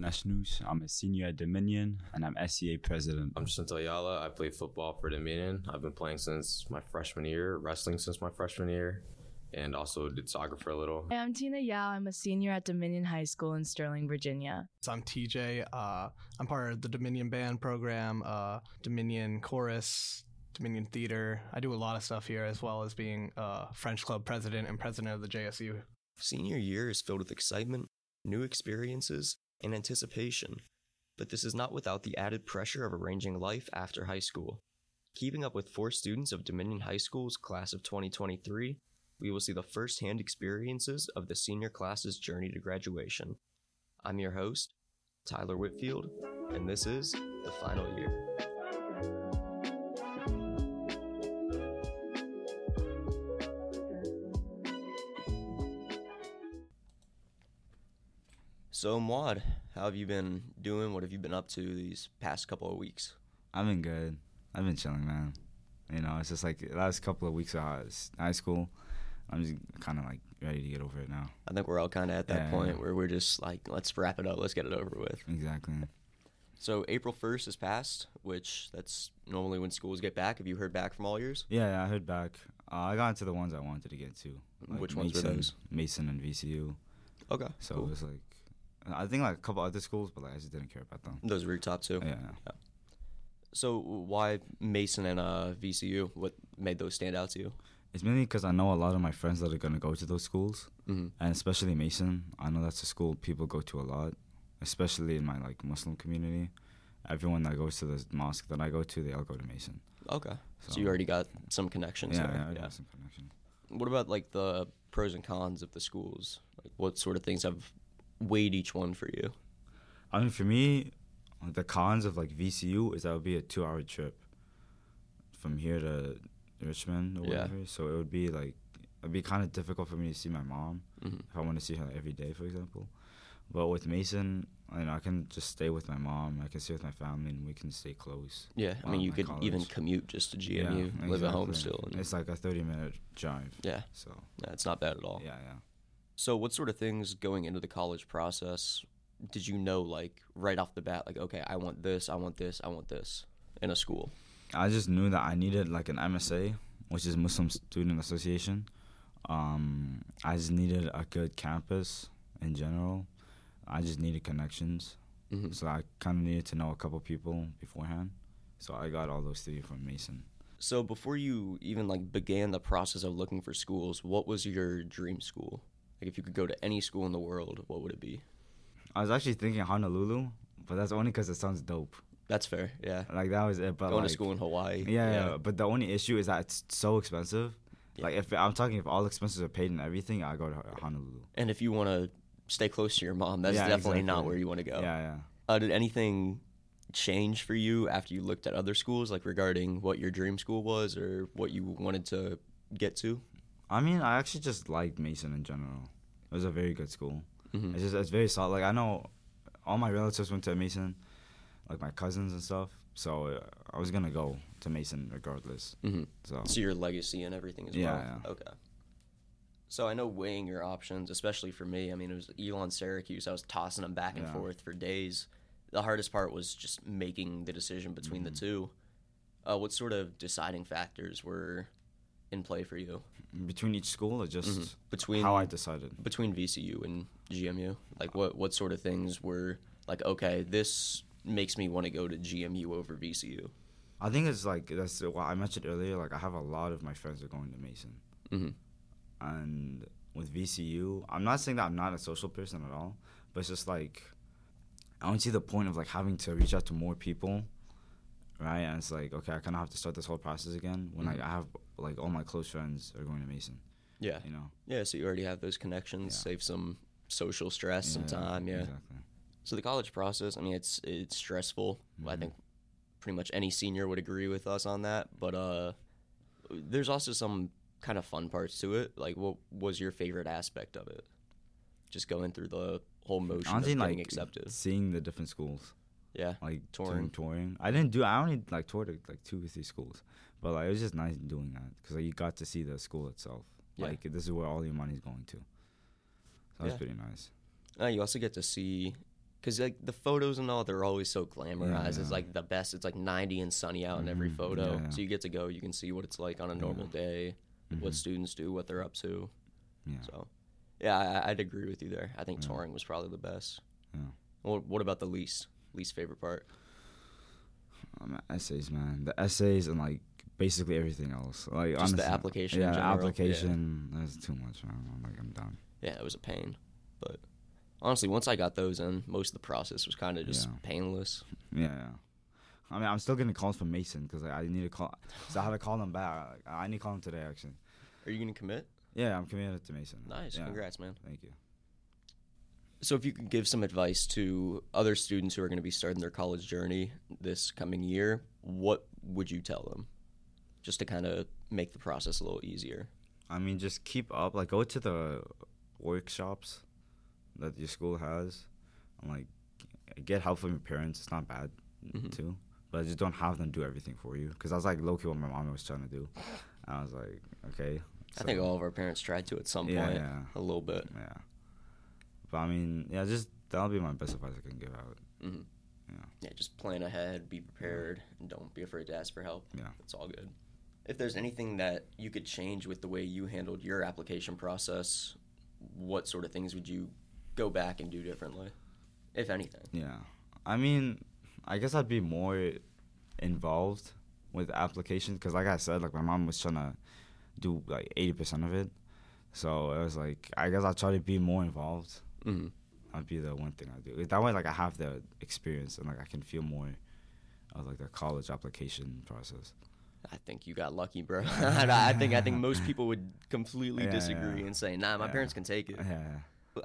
Nice news. I'm a senior at Dominion, and I'm SEA president. I'm Jasinto Ayala. I play football for Dominion. I've been playing since my freshman year, wrestling since my freshman year, and also did soccer for a little. Hey, I'm Tina Yao. I'm a senior at Dominion High School in Sterling, Virginia. So I'm TJ. I'm part of the Dominion band program, Dominion chorus, Dominion theater. I do a lot of stuff here, as well as being French club president and president of the JSU. Senior year is filled with excitement, new experiences, and anticipation, but this is not without the added pressure of arranging life after high school. Keeping up with four students of Dominion High School's class of 2023, we will see the first-hand experiences of the senior class's journey to graduation. I'm your host, Tyler Whitfield, and this is The Final Year. So, Muad, how have you been doing? What have you been up to these past couple of weeks? I've been good. I've been chilling, man. You know, it's just like the last couple of weeks of high school, I'm just kind of like ready to get over it now. I think we're all kind of at that point where we're just like, let's wrap it up. Let's get it over with. Exactly. So April 1st has passed, which that's normally when schools get back. Have you heard back from all yours? Yeah, I heard back. I got into the ones I wanted to get to. Like which ones were those? Mason and VCU. Okay. So cool. It was like, I think like a couple other schools, but like I just didn't care about them. Those were your top two? Yeah. So why Mason and VCU? What made those stand out to you? It's mainly because I know a lot of my friends that are going to go to those schools, and especially Mason. I know that's a school people go to a lot, especially in my like Muslim community. Everyone that goes to the mosque that I go to, they all go to Mason. Okay. So you already got some connections there. Yeah, I got some connections. What about like the pros and cons of the schools? Like what sort of things have weighed each one for you? I mean, for me, the cons of like VCU is that would be a 2-hour trip from here to Richmond or whatever. So it would be like, it'd be kind of difficult for me to see my mom if I want to see her every day, for example. But with Mason, you know, I can just stay with my mom, I can stay with my family, and we can stay close. Yeah, I mean, you could even commute just to GMU, live at home still. And it's like a 30-minute drive. Yeah. So yeah, it's not bad at all. Yeah. So what sort of things going into the college process did you know, like, right off the bat, like, okay, I want this, I want this, I want this in a school? I just knew that I needed, like, an MSA, which is Muslim Student Association. I just needed a good campus in general. I just needed connections. So I kind of needed to know a couple people beforehand. So I got all those three from Mason. So before you even, like, began the process of looking for schools, what was your dream school? Like, if you could go to any school in the world, what would it be? I was actually thinking Honolulu, but that's only because it sounds dope. That's fair, yeah. Like, that was it. But going to school in Hawaii. Yeah, but the only issue is that it's so expensive. Yeah. Like, if all expenses are paid and everything, I go to Honolulu. And if you want to stay close to your mom, that's definitely not where you want to go. Yeah. Did anything change for you after you looked at other schools, like, regarding what your dream school was or what you wanted to get to? I mean, I actually just liked Mason in general. It was a very good school. It's very solid. Like, I know all my relatives went to Mason, like my cousins and stuff. So I was going to go to Mason regardless. So your legacy and everything as well? Yeah. Okay. So I know weighing your options, especially for me, I mean, it was Elon, Syracuse. I was tossing them back and forth for days. The hardest part was just making the decision between the two. What sort of deciding factors were in play for you? Between each school or just between how I decided? Between VCU and GMU. Like what sort of things were like, okay, this makes me want to go to GMU over VCU? I think it's like, that's what I mentioned earlier, like I have a lot of my friends are going to Mason. And with VCU, I'm not saying that I'm not a social person at all, but it's just like, I don't see the point of like having to reach out to more people, right? And it's like, okay, I kind of have to start this whole process again when I have like all my close friends are going to Mason. Yeah. You know? Yeah, so you already have those connections, save some social stress, some time. Yeah, exactly. So the college process, I mean, it's stressful. I think pretty much any senior would agree with us on that. But there's also some kind of fun parts to it. Like, what was your favorite aspect of it? Just going through the whole motion of getting like, accepted. Seeing the different schools. Yeah, like touring. I only like toured like 2 or 3 schools, but like it was just nice doing that because like, you got to see the school itself. Yeah. Like this is where all your money's going to. So that was pretty nice. You also get to see Because, like, the photos and all, they're always so glamorized. Yeah. It's, like, the best. It's, like, 90 and sunny out in every photo. Yeah. So you get to go. You can see what it's like on a normal day, what students do, what they're up to. Yeah. So, yeah, I'd agree with you there. I think touring was probably the best. Yeah. Well, what about the least favorite part? Essays, man. The essays and, like, basically everything else. Like, just honestly, the application in general. Application. Yeah. That's too much. I'm done. Yeah, it was a pain, but... Honestly, once I got those in, most of the process was kind of just painless. Yeah. I mean, I'm still getting calls from Mason because I need to call. So I had to call them back. I need to call them today, actually. Are you going to commit? Yeah, I'm committed to Mason. Nice. Yeah. Congrats, man. Thank you. So if you could give some advice to other students who are going to be starting their college journey this coming year, what would you tell them just to kind of make the process a little easier? I mean, just keep up. Like, go to the workshops that your school has, and like get help from your parents. It's not bad too, but just don't have them do everything for you. Because I was like low-key what my mom was trying to do. And I was like, okay. So, I think all of our parents tried to at some point, a little bit. Yeah, but I mean, just that'll be my best advice I can give out. Mm-hmm. Yeah, just plan ahead, be prepared, and don't be afraid to ask for help. Yeah, it's all good. If there's anything that you could change with the way you handled your application process, what sort of things would you go back and do differently, if anything? Yeah. I mean, I guess I'd be more involved with application because, like I said, like my mom was trying to do like 80% of it. So it was like, I guess I'll try to be more involved. Mm-hmm. That'd be the one thing I do. That way, like, I have the experience and like I can feel more of like the college application process. I think you got lucky, bro. I think most people would completely disagree and say, nah, my parents can take it. Yeah.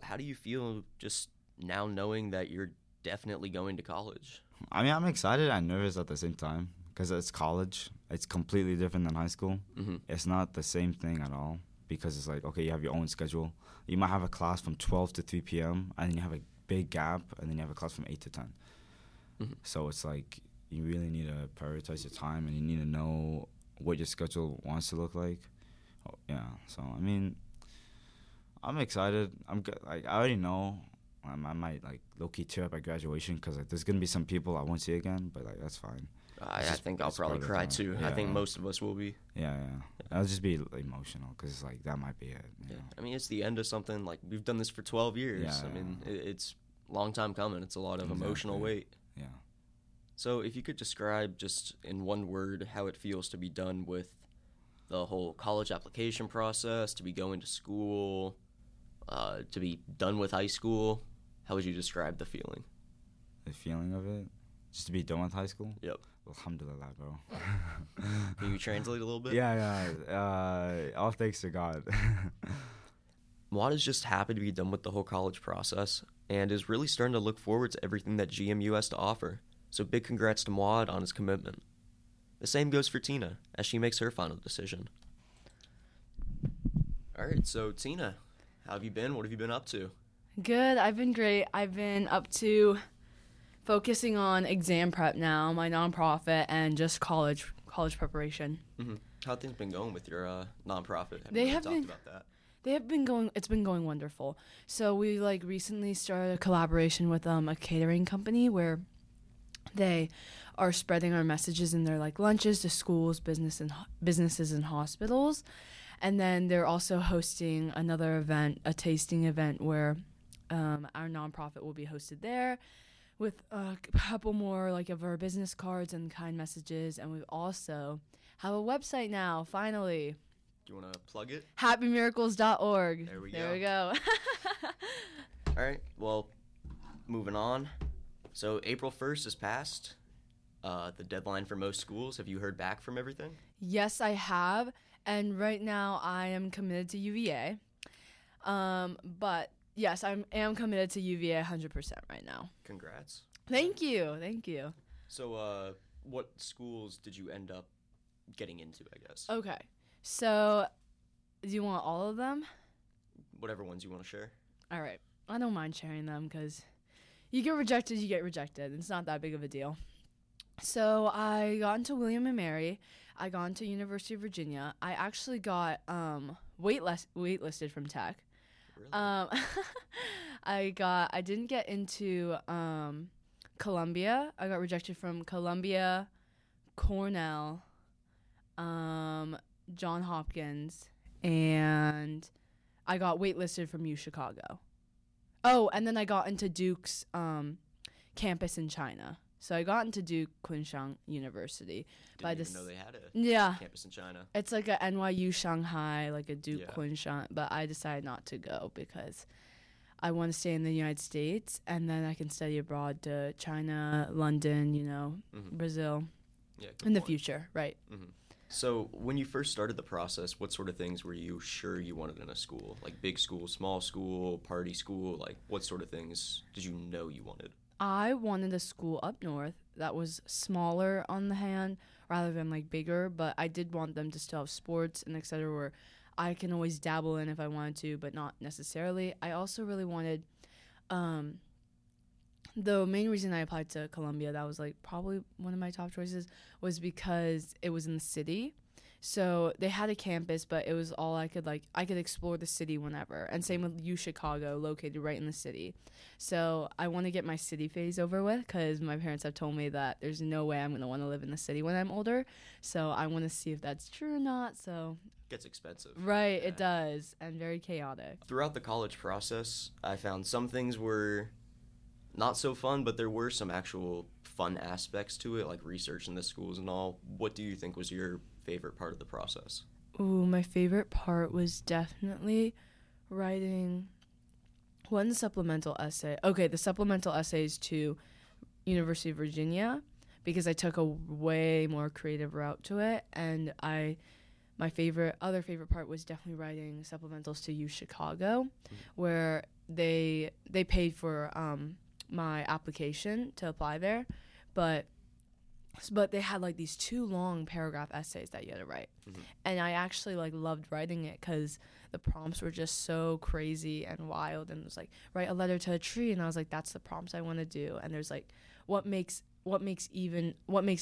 How do you feel just now knowing that you're definitely going to college? I mean, I'm excited and nervous at the same time because it's college. It's completely different than high school. Mm-hmm. It's not the same thing at all because it's like, okay, you have your own schedule. You might have a class from 12 to 3 p.m. and then you have a big gap and then you have a class from 8 to 10. Mm-hmm. So it's like you really need to prioritize your time and you need to know what your schedule wants to look like. Oh, yeah, so I mean... I'm excited. Like, I already know I might like low-key tear up at graduation because like there's gonna be some people I won't see again, but like that's fine. I think I'll probably cry too. Yeah. I think most of us will be. Yeah. I'll just be emotional because like that might be it. You know? I mean, it's the end of something. Like we've done this for 12 years. I mean, it's a long time coming. It's a lot of emotional weight. Yeah. So if you could describe just in one word how it feels to be done with the whole college application process, to be going to school. To be done with high school, how would you describe the feeling? The feeling of it? Just to be done with high school? Yep. Alhamdulillah, bro. Can you translate a little bit? Yeah. All thanks to God. Muad is just happy to be done with the whole college process and is really starting to look forward to everything that GMU has to offer. So big congrats to Muad on his commitment. The same goes for Tina as she makes her final decision. All right, so Tina... how have you been? What have you been up to? Good. I've been great. I've been up to focusing on exam prep now, my nonprofit, and just college preparation. Mm-hmm. How have things been going with your nonprofit? Have you talked about that? They have been going. It's been going wonderful. So we like recently started a collaboration with a catering company where they are spreading our messages in their like lunches to schools, businesses, and hospitals. And then they're also hosting another event, a tasting event, where our nonprofit will be hosted there with a couple more like of our business cards and kind messages. And we also have a website now, finally. Do you want to plug it? HappyMiracles.org. There we go. All right. Well, moving on. So April 1st is passed, the deadline for most schools. Have you heard back from everything? Yes, I have. And right now, I am committed to UVA. But, yes, I am committed to UVA 100% right now. Congrats. Thank you. So what schools did you end up getting into, I guess? Okay. So do you want all of them? Whatever ones you want to share. All right. I don't mind sharing them because you get rejected. It's not that big of a deal. So I got into William and Mary. I got into University of Virginia. I actually got waitlisted from Tech. Really? I didn't get into Columbia. I got rejected from Columbia, Cornell, Johns Hopkins, and I got waitlisted from U Chicago. Oh, and then I got into Duke's campus in China. So I got into Duke Kunshan University. Didn't even know they had a campus in China. It's like a NYU Shanghai, like a Duke Kunshan. But I decided not to go because I want to stay in the United States, and then I can study abroad to China, London, Brazil. Yeah, in the future, right? Mm-hmm. So when you first started the process, what sort of things were you sure you wanted in a school? Like big school, small school, party school? Like what sort of things did you know you wanted? I wanted a school up north that was smaller on the hand rather than like bigger, but I did want them to still have sports and et cetera, where I can always dabble in if I wanted to, but not necessarily. I also really wanted, the main reason I applied to Columbia, that was like probably one of my top choices, was because it was in the city. So they had a campus, but it was all I could explore the city whenever. And same with U Chicago, located right in the city. So I want to get my city phase over with because my parents have told me that there's no way I'm going to want to live in the city when I'm older. So I want to see if that's true or not. So it gets expensive. Right, yeah. It does, and very chaotic. Throughout the college process, I found some things were not so fun, but there were some actual fun aspects to it, like researching the schools and all. What do you think was your favorite part of the process? Ooh, my favorite part was definitely writing one supplemental essay. Okay, the supplemental essays to University of Virginia, because I took a way more creative route to it, and my favorite part was definitely writing supplementals to U Chicago, where they paid for my application to apply there, but they had like these two long paragraph essays that you had to write. Mm-hmm. And I actually like loved writing it because the prompts were just so crazy and wild, and it was like write a letter to a tree, and I was like, that's the prompts I want to do. And there's like what makes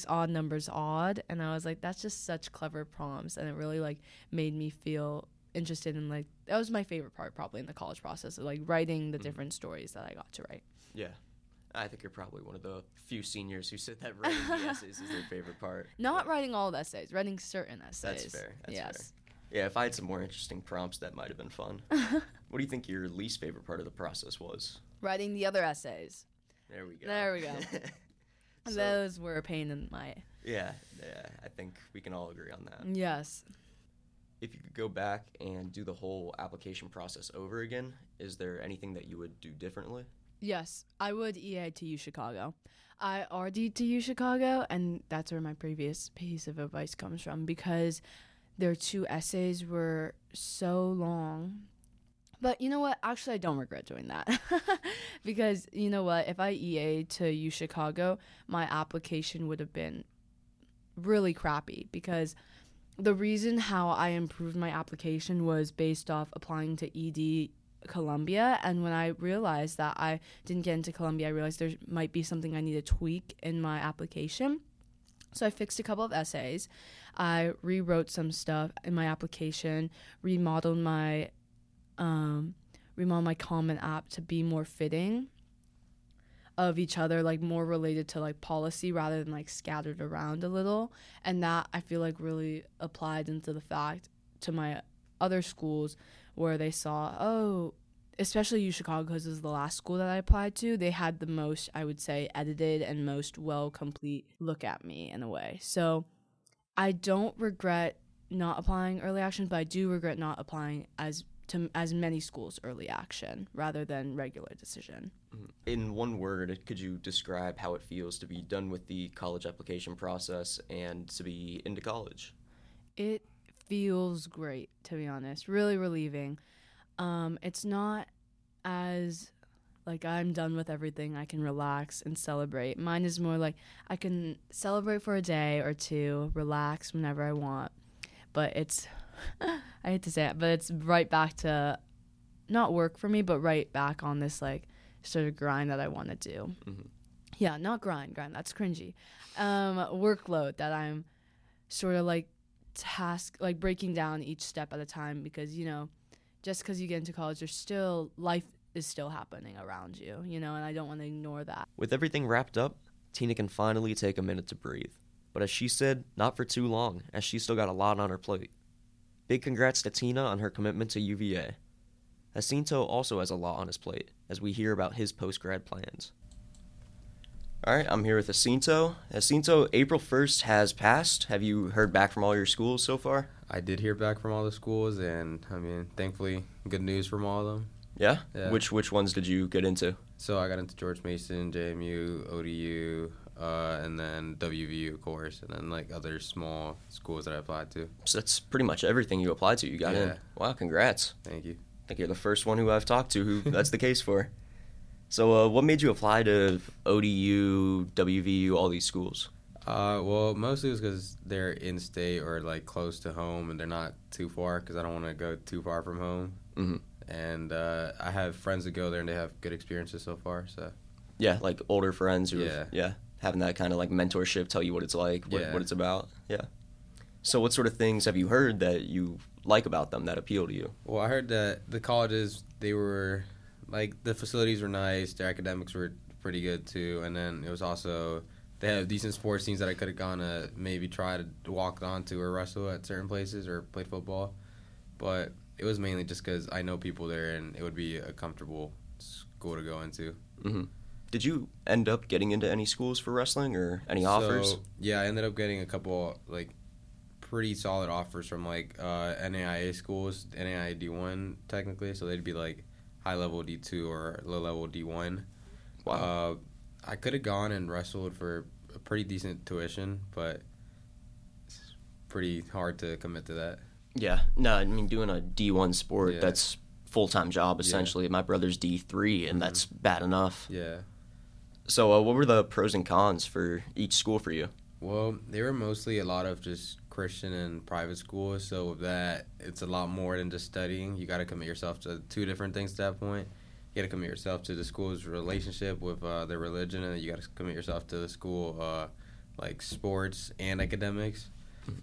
odd numbers odd, and I was like, that's just such clever prompts, and it really like made me feel interested in, like, that was my favorite part probably in the college process of like writing the different stories that I got to write. Yeah. I think you're probably one of the few seniors who said that writing the essays is their favorite part. Not writing all the essays, writing certain essays. That's fair. Yes. Yeah, if I had some more interesting prompts, that might have been fun. What do you think your least favorite part of the process was? Writing the other essays. There we go. So, those were a pain in my... Yeah, I think we can all agree on that. Yes. If you could go back and do the whole application process over again, is there anything that you would do differently? Yes, I would EA to U Chicago. I RD to U Chicago, and that's where my previous piece of advice comes from, because their two essays were so long. But you know what? Actually, I don't regret doing that because you know what? If I EA to U Chicago, my application would have been really crappy, because the reason how I improved my application was based off applying to ED Columbia, and when I realized that I didn't get into Columbia, I realized there might be something I need to tweak in my application. So I fixed a couple of essays, I rewrote some stuff in my application, remodeled my Common App to be more fitting of each other, like more related to like policy rather than like scattered around a little, and that I feel like really applied into the fact to my other schools, where they saw, especially U Chicago, because it was the last school that I applied to, they had the most, I would say, edited and most well-complete look at me in a way. So I don't regret not applying early action, but I do regret not applying as many schools early action rather than regular decision. In one word, could you describe how it feels to be done with the college application process and to be into college? It feels great, to be honest, really relieving. It's not as like I'm done with everything, I can relax and celebrate. Mine is more like I can celebrate for a day or two, relax whenever I want, but it's I hate to say it, but it's right back to not work for me, but right back on this like sort of grind that I want to do. Mm-hmm. Yeah, not grind, that's cringy. Workload that I'm sort of like task, like breaking down each step at a time, because you know, just because you get into college, there's still life is still happening around you, you know, and I don't want to ignore that. With everything wrapped up, Tina can finally take a minute to breathe. But as she said, not for too long, as she's still got a lot on her plate. Big congrats to Tina on her commitment to UVA. Jacinto also has a lot on his plate, as we hear about his post-grad plans. All right, I'm here with Jacinto. Jacinto, April 1st has passed. Have you heard back from all your schools so far? I did hear back from all the schools, and, I mean, thankfully, good news from all of them. Yeah? Which ones did you get into? So I got into George Mason, JMU, ODU, and then WVU, of course, and then, like, other small schools that I applied to. So that's pretty much everything you applied to. You got in. Wow, congrats. Thank you. I think you're the first one who I've talked to who that's the case for. So what made you apply to ODU, WVU, all these schools? Well, mostly it was because they're in-state or, like, close to home, and they're not too far because I don't want to go too far from home. Mm-hmm. And I have friends that go there, and they have good experiences so far. So yeah, like older friends who having that kind of, like, mentorship, tell you what it's like, what it's about. Yeah. So what sort of things have you heard that you like about them that appeal to you? Well, I heard that the colleges, they were, like, the facilities were nice, their academics were pretty good too, and then it was also, they have decent sports teams that I could have gone to maybe try to walk onto or wrestle at certain places or play football, but it was mainly just because I know people there and it would be a comfortable school to go into. Mm-hmm. Did you end up getting into any schools for wrestling or any offers? Yeah, I ended up getting a couple, like, pretty solid offers from, like, NAIA schools, NAIA D1 technically, so they'd be like high level D2 or low level D1. Wow. I could have gone and wrestled for a pretty decent tuition, but it's pretty hard to commit to that. Yeah, no, I mean, doing a D1 sport, that's full-time job essentially. My brother's D3 and that's bad enough. Yeah. So what were the pros and cons for each school for you? Well, they were mostly a lot of just Christian and private schools, so with that, it's a lot more than just studying. You got to commit yourself to two different things at that point. You got to commit yourself to the school's relationship with their religion, and you got to commit yourself to the school, like, sports and academics.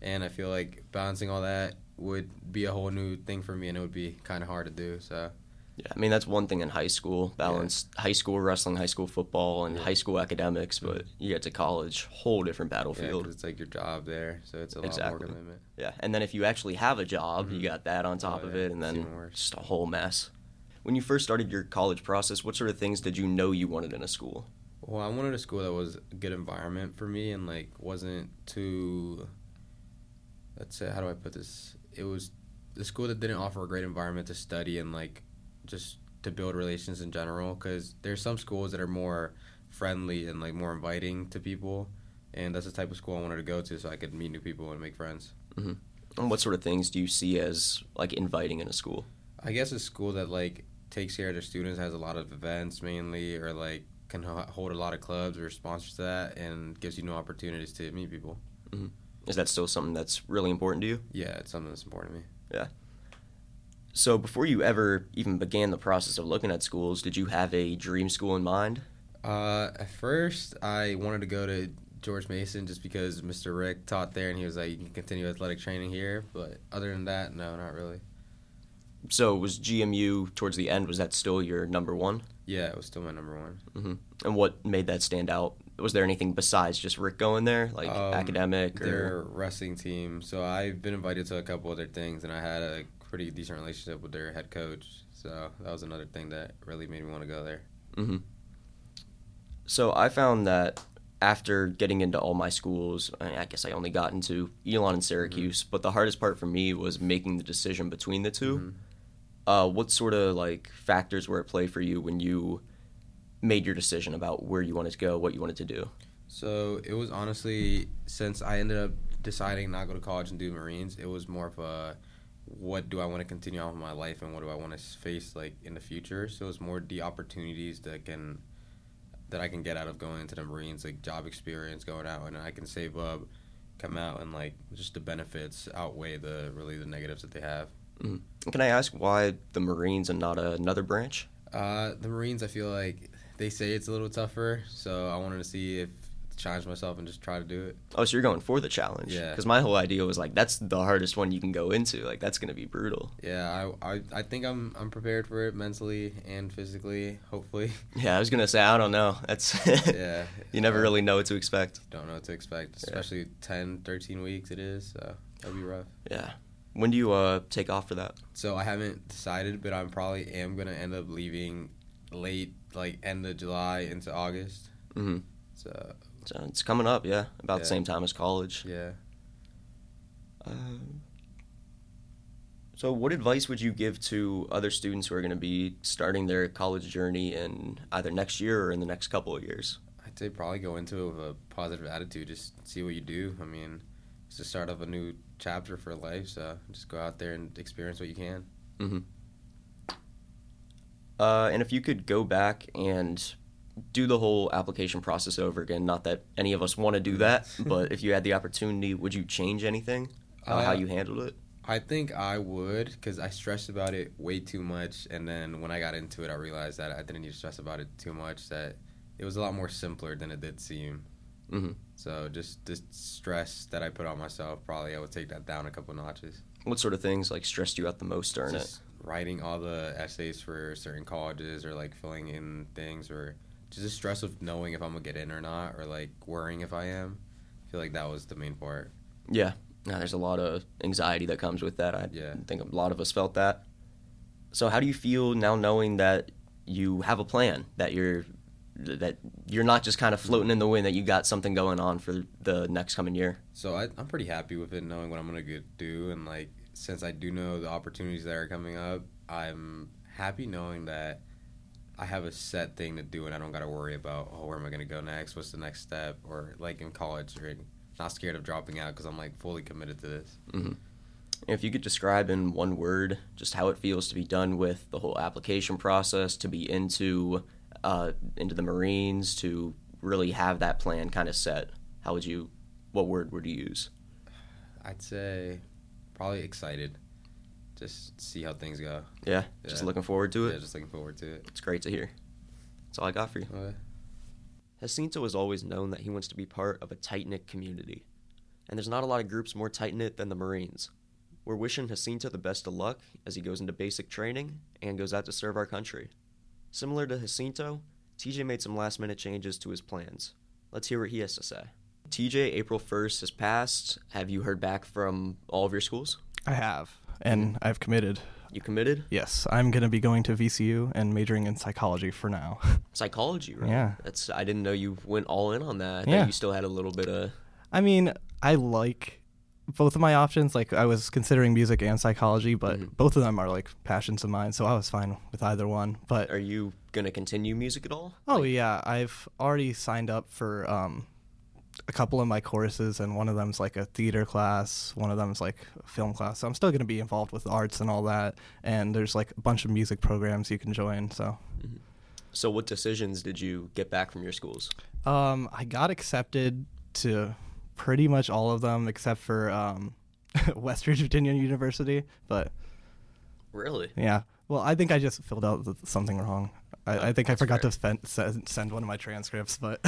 And I feel like balancing all that would be a whole new thing for me, and it would be kind of hard to do, so. Yeah, I mean, that's one thing in high school, balance high school wrestling, high school football, and high school academics, but you get to college, whole different battlefield. Yeah, it's like your job there, so it's a lot more commitment. Yeah, and then if you actually have a job, you got that on top of it, and then just a whole mess. When you first started your college process, what sort of things did you know you wanted in a school? Well, I wanted a school that was a good environment for me and, like, wasn't too, let's say, how do I put this? It was the school that didn't offer a great environment to study and, like, just to build relations in general, because there's some schools that are more friendly and, like, more inviting to people, and that's the type of school I wanted to go to so I could meet new people and make friends. Mm-hmm. And what sort of things do you see as, like, inviting in a school? I guess a school that, like, takes care of their students, has a lot of events mainly, or, like, can hold a lot of clubs or sponsors to that, and gives you new opportunities to meet people. Mm-hmm. Is that still something that's really important to you? Yeah, it's something that's important to me. Yeah. So before you ever even began the process of looking at schools, did you have a dream school in mind? At first, I wanted to go to George Mason just because Mr. Rick taught there, and he was like, you can continue athletic training here. But other than that, no, not really. So was GMU, towards the end, was that still your number one? Yeah, it was still my number one. Mm-hmm. And what made that stand out? Was there anything besides just Rick going there, like academic? Or their wrestling team. So I've been invited to a couple other things, and I had a pretty decent relationship with their head coach, so that was another thing that really made me want to go there. Mm-hmm. So I found that after getting into all my schools, I guess I only got into Elon and Syracuse, but the hardest part for me was making the decision between the two. What sort of, like, factors were at play for you when you made your decision about where you wanted to go, what you wanted to do? So it was honestly, since I ended up deciding not to go to college and do Marines, it was more of a what do I want to continue on with my life and what do I want to face, like, in the future. So it's more the opportunities that I can get out of going into the Marines, like job experience, going out, and I can save up, come out, and, like, just the benefits outweigh the negatives that they have. Mm-hmm. Can I ask why the Marines and not another branch? The Marines, I feel like they say it's a little tougher, so I wanted to see if challenge myself and just try to do it. Oh, so you're going for the challenge? Yeah. Because my whole idea was like, that's the hardest one you can go into. Like, that's going to be brutal. Yeah, I think I'm prepared for it mentally and physically, hopefully. Yeah, I was going to say, I don't know. That's yeah. You never really know what to expect. Don't know what to expect, especially 10, 13 weeks it is, so that'll be rough. Yeah. When do you take off for that? So I haven't decided, but I probably am going to end up leaving late, like end of July into August. Mm-hmm. So it's coming up, yeah, about the same time as college. Yeah. So what advice would you give to other students who are going to be starting their college journey in either next year or in the next couple of years? I'd say probably go into it with a positive attitude, just see what you do. I mean, it's the start of a new chapter for life, so just go out there and experience what you can. Mm-hmm. And if you could go back and do the whole application process over again, not that any of us want to do that, but if you had the opportunity, would you change anything about how you handled it? I think I would, because I stressed about it way too much, and then when I got into it, I realized that I didn't need to stress about it too much, that it was a lot more simpler than it did seem. Mm-hmm. So just the stress that I put on myself, probably I would take that down a couple notches. What sort of things like stressed you out the most during it? Writing all the essays for certain colleges, or like filling in things, or just the stress of knowing if I'm going to get in or not, or like worrying if I am. I feel like that was the main part. Yeah. No, there's a lot of anxiety that comes with that. I think a lot of us felt that. So how do you feel now knowing that you have a plan, that you're not just kind of floating in the wind, that you got something going on for the next coming year? So I'm pretty happy with it, knowing what I'm going to do. And like, since I do know the opportunities that are coming up, I'm happy knowing that I have a set thing to do and I don't got to worry about, where am I going to go next? What's the next step? Or like in college, or not scared of dropping out because I'm like fully committed to this. Mm-hmm. If you could describe in one word just how it feels to be done with the whole application process, to be into the Marines, to really have that plan kind of set, what word would you use? I'd say probably excited. Just see how things go. Yeah, just looking forward to it? Yeah, just looking forward to it. It's great to hear. That's all I got for you. Okay. Jacinto has always known that he wants to be part of a tight-knit community, and there's not a lot of groups more tight-knit than the Marines. We're wishing Jacinto the best of luck as he goes into basic training and goes out to serve our country. Similar to Jacinto, TJ made some last-minute changes to his plans. Let's hear what he has to say. TJ, April 1st has passed. Have you heard back from all of your schools? I have. And I've committed. You committed? Yes. I'm going to be going to VCU and majoring in psychology for now. Psychology, right? Yeah. I didn't know you went all in on that. I thought you still had a little bit of... I mean, I like both of my options. Like, I was considering music and psychology, but both of them are, like, passions of mine, so I was fine with either one. But are you going to continue music at all? Oh, yeah. I've already signed up for... a couple of my courses, and one of them's like a theater class, one of them's like a film class, so I'm still going to be involved with arts and all that, and there's like a bunch of music programs you can join, so. Mm-hmm. So what decisions did you get back from your schools? I got accepted to pretty much all of them except for West Virginia University, but. Really? Yeah. Well, I think I just filled out something wrong. I think I forgot to send one of my transcripts, but...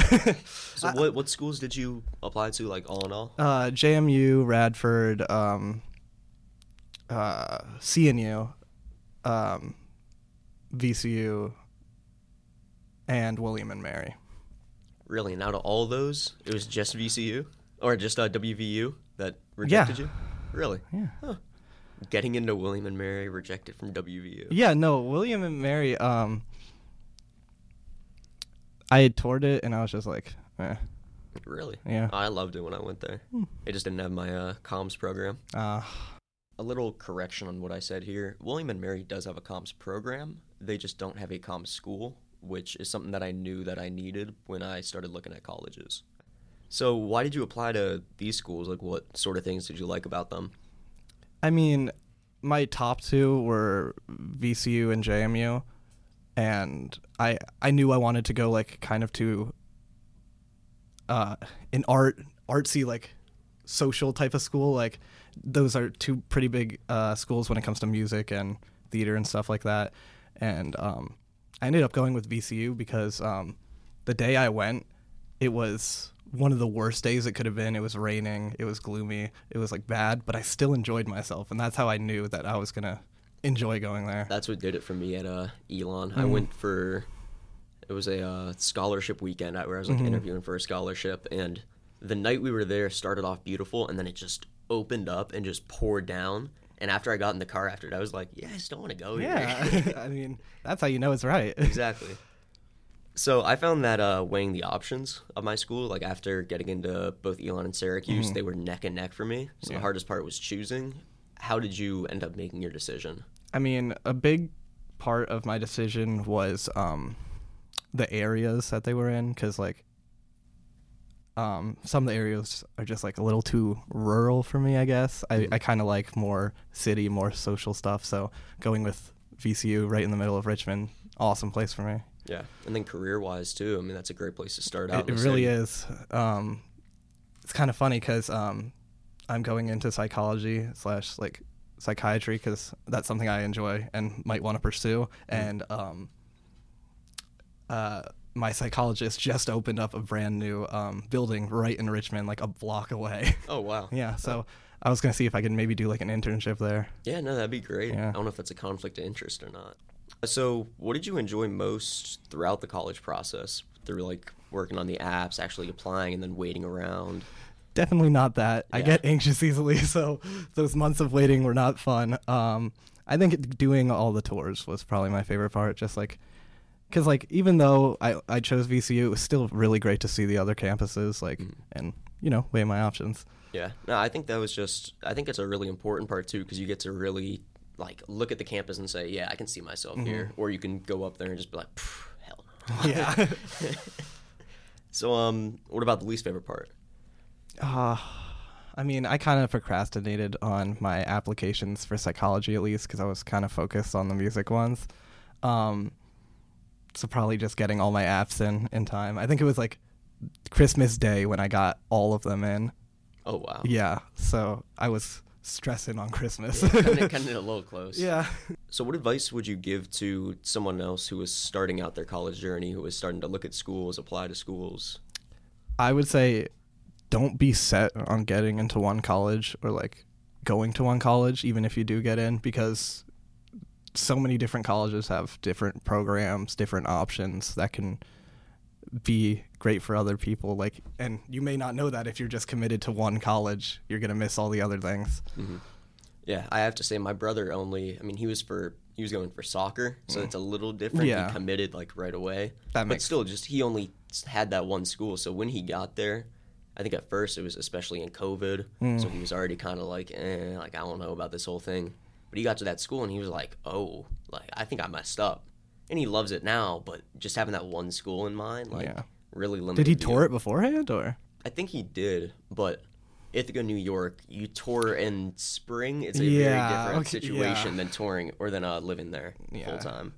So what schools did you apply to, like, all in all? JMU, Radford, CNU, VCU, and William and Mary. Really? And out of all those, it was just VCU? Or just WVU that rejected you? Really? Yeah. Huh. Getting into William and Mary, rejected from WVU. Yeah, no, William and Mary... I had toured it, and I was just like, eh. Really? Yeah. I loved it when I went there. It just didn't have my comms program. A little correction on what I said here. William and Mary does have a comms program. They just don't have a comms school, which is something that I knew that I needed when I started looking at colleges. So why did you apply to these schools? Like, what sort of things did you like about them? I mean, my top two were VCU and JMU. And I knew I wanted to go, like, kind of to an artsy, like, social type of school. Like, those are two pretty big schools when it comes to music and theater and stuff like that. And I ended up going with VCU because the day I went, it was one of the worst days it could have been. It was raining. It was gloomy. It was like bad, but I still enjoyed myself. And that's how I knew that I was going to enjoy going there. That's what did it for me at Elon. Mm-hmm. I went for, it was a scholarship weekend where I was like mm-hmm. interviewing for a scholarship. And the night we were there started off beautiful, and then it just opened up and just poured down. And after I got in the car after it, I was like, yeah, I just don't want to go here. Yeah, I mean, that's how you know it's right. Exactly. So I found that weighing the options of my school, like after getting into both Elon and Syracuse, mm-hmm. they were neck and neck for me. So the hardest part was choosing. How did you end up making your decision? I mean, a big part of my decision was the areas that they were in, because like some of the areas are just like a little too rural for me, I guess. I kind of like more city, more social stuff. So going with VCU right in the middle of Richmond, awesome place for me. Yeah, and then career-wise, too. I mean, that's a great place to start out. It really is. It's kind of funny because I'm going into psychology / like psychiatry because that's something I enjoy and might want to pursue. And my psychologist just opened up a brand new building right in Richmond, like a block away. Oh, wow. Yeah, so I was going to see if I could maybe do like an internship there. Yeah, no, that'd be great. Yeah. I don't know if that's a conflict of interest or not. So what did you enjoy most throughout the college process, through like working on the apps, actually applying, and then waiting around? Definitely not that. Yeah. I get anxious easily, so those months of waiting were not fun. I think doing all the tours was probably my favorite part, just like, because like even though I chose VCU, it was still really great to see the other campuses, like, and you know, weigh my options. Yeah, no, I think that was just, I think it's a really important part too, because you get to really like look at the campus and say, yeah, I can see myself here. Or you can go up there and just be like, hell no. Yeah. So what about the least favorite part? I mean, I kind of procrastinated on my applications for psychology, at least, because I was kind of focused on the music ones. So probably just getting all my apps in time. I think it was like Christmas Day when I got all of them in. Oh, wow. Yeah, so I was stressing on Christmas. Yeah, kind of a little close. Yeah. So what advice would you give to someone else who was starting out their college journey, who was starting to look at schools, apply to schools? I would say don't be set on getting into one college or like going to one college, even if you do get in, because so many different colleges have different programs, different options that can be great for other people, like, and you may not know that if you're just committed to one college, you're gonna miss all the other things. Mm-hmm. Yeah, I have to say my brother he was going for soccer, so it's a little different. Yeah. He committed like right away, he only had that one school, so when he got there, I think at first it was especially in COVID, so he was already kind of like, I don't know about this whole thing, but he got to that school and he was like, oh, like I think I messed up. And he loves it now, but just having that one school in mind, really limited. Did he tour it beforehand, or? I think he did, but Ithaca, New York, you tour in spring. It's a very different situation than touring or than living there full time.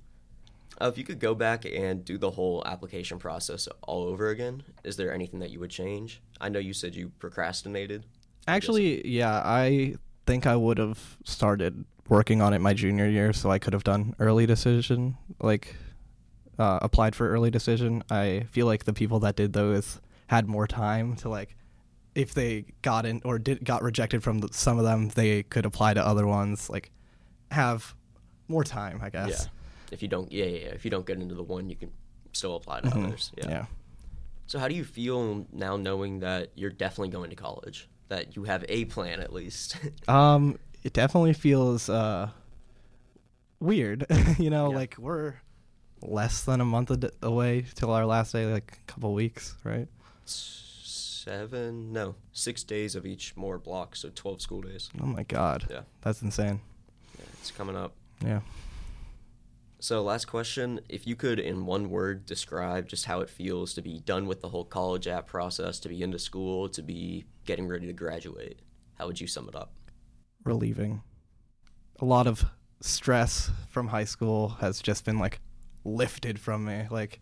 If you could go back and do the whole application process all over again, is there anything that you would change? I know you said you procrastinated. Actually, I think I would have started working on it my junior year, so I could have done early decision, applied for early decision. I feel like the people that did those had more time to, like, if they got in or got rejected from some of them, they could apply to other ones, like, have more time, I guess. Yeah. If you don't get into the one, you can still apply to others. Yeah. Yeah. So how do you feel now knowing that you're definitely going to college, that you have a plan at least? It definitely feels weird, like we're less than a month away till our last day, like a couple weeks, right? 6 days of each more block, so 12 school days. Oh my God. Yeah. That's insane. Yeah, it's coming up. Yeah. So last question, if you could in one word describe just how it feels to be done with the whole college app process, to be into school, to be getting ready to graduate, how would you sum it up? Relieving. A lot of stress from high school has just been like lifted from me. Like,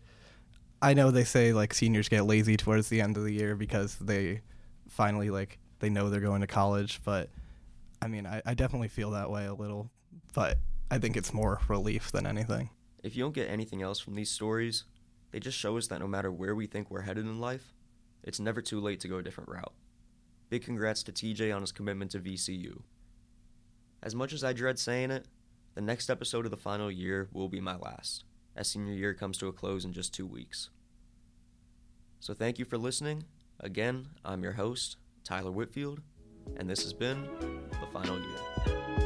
I know they say like seniors get lazy towards the end of the year because they finally like they know they're going to college, but I mean I definitely feel that way a little, but I think it's more relief than anything. If you don't get anything else from these stories, they just show us that no matter where we think we're headed in life, It's never too late to go a different route. Big congrats to TJ on his commitment to VCU. As much as I dread saying it, the next episode of the final year will be my last, as senior year comes to a close in just 2 weeks. So thank you for listening. Again, I'm your host, Tyler Whitfield, and this has been The Final Year.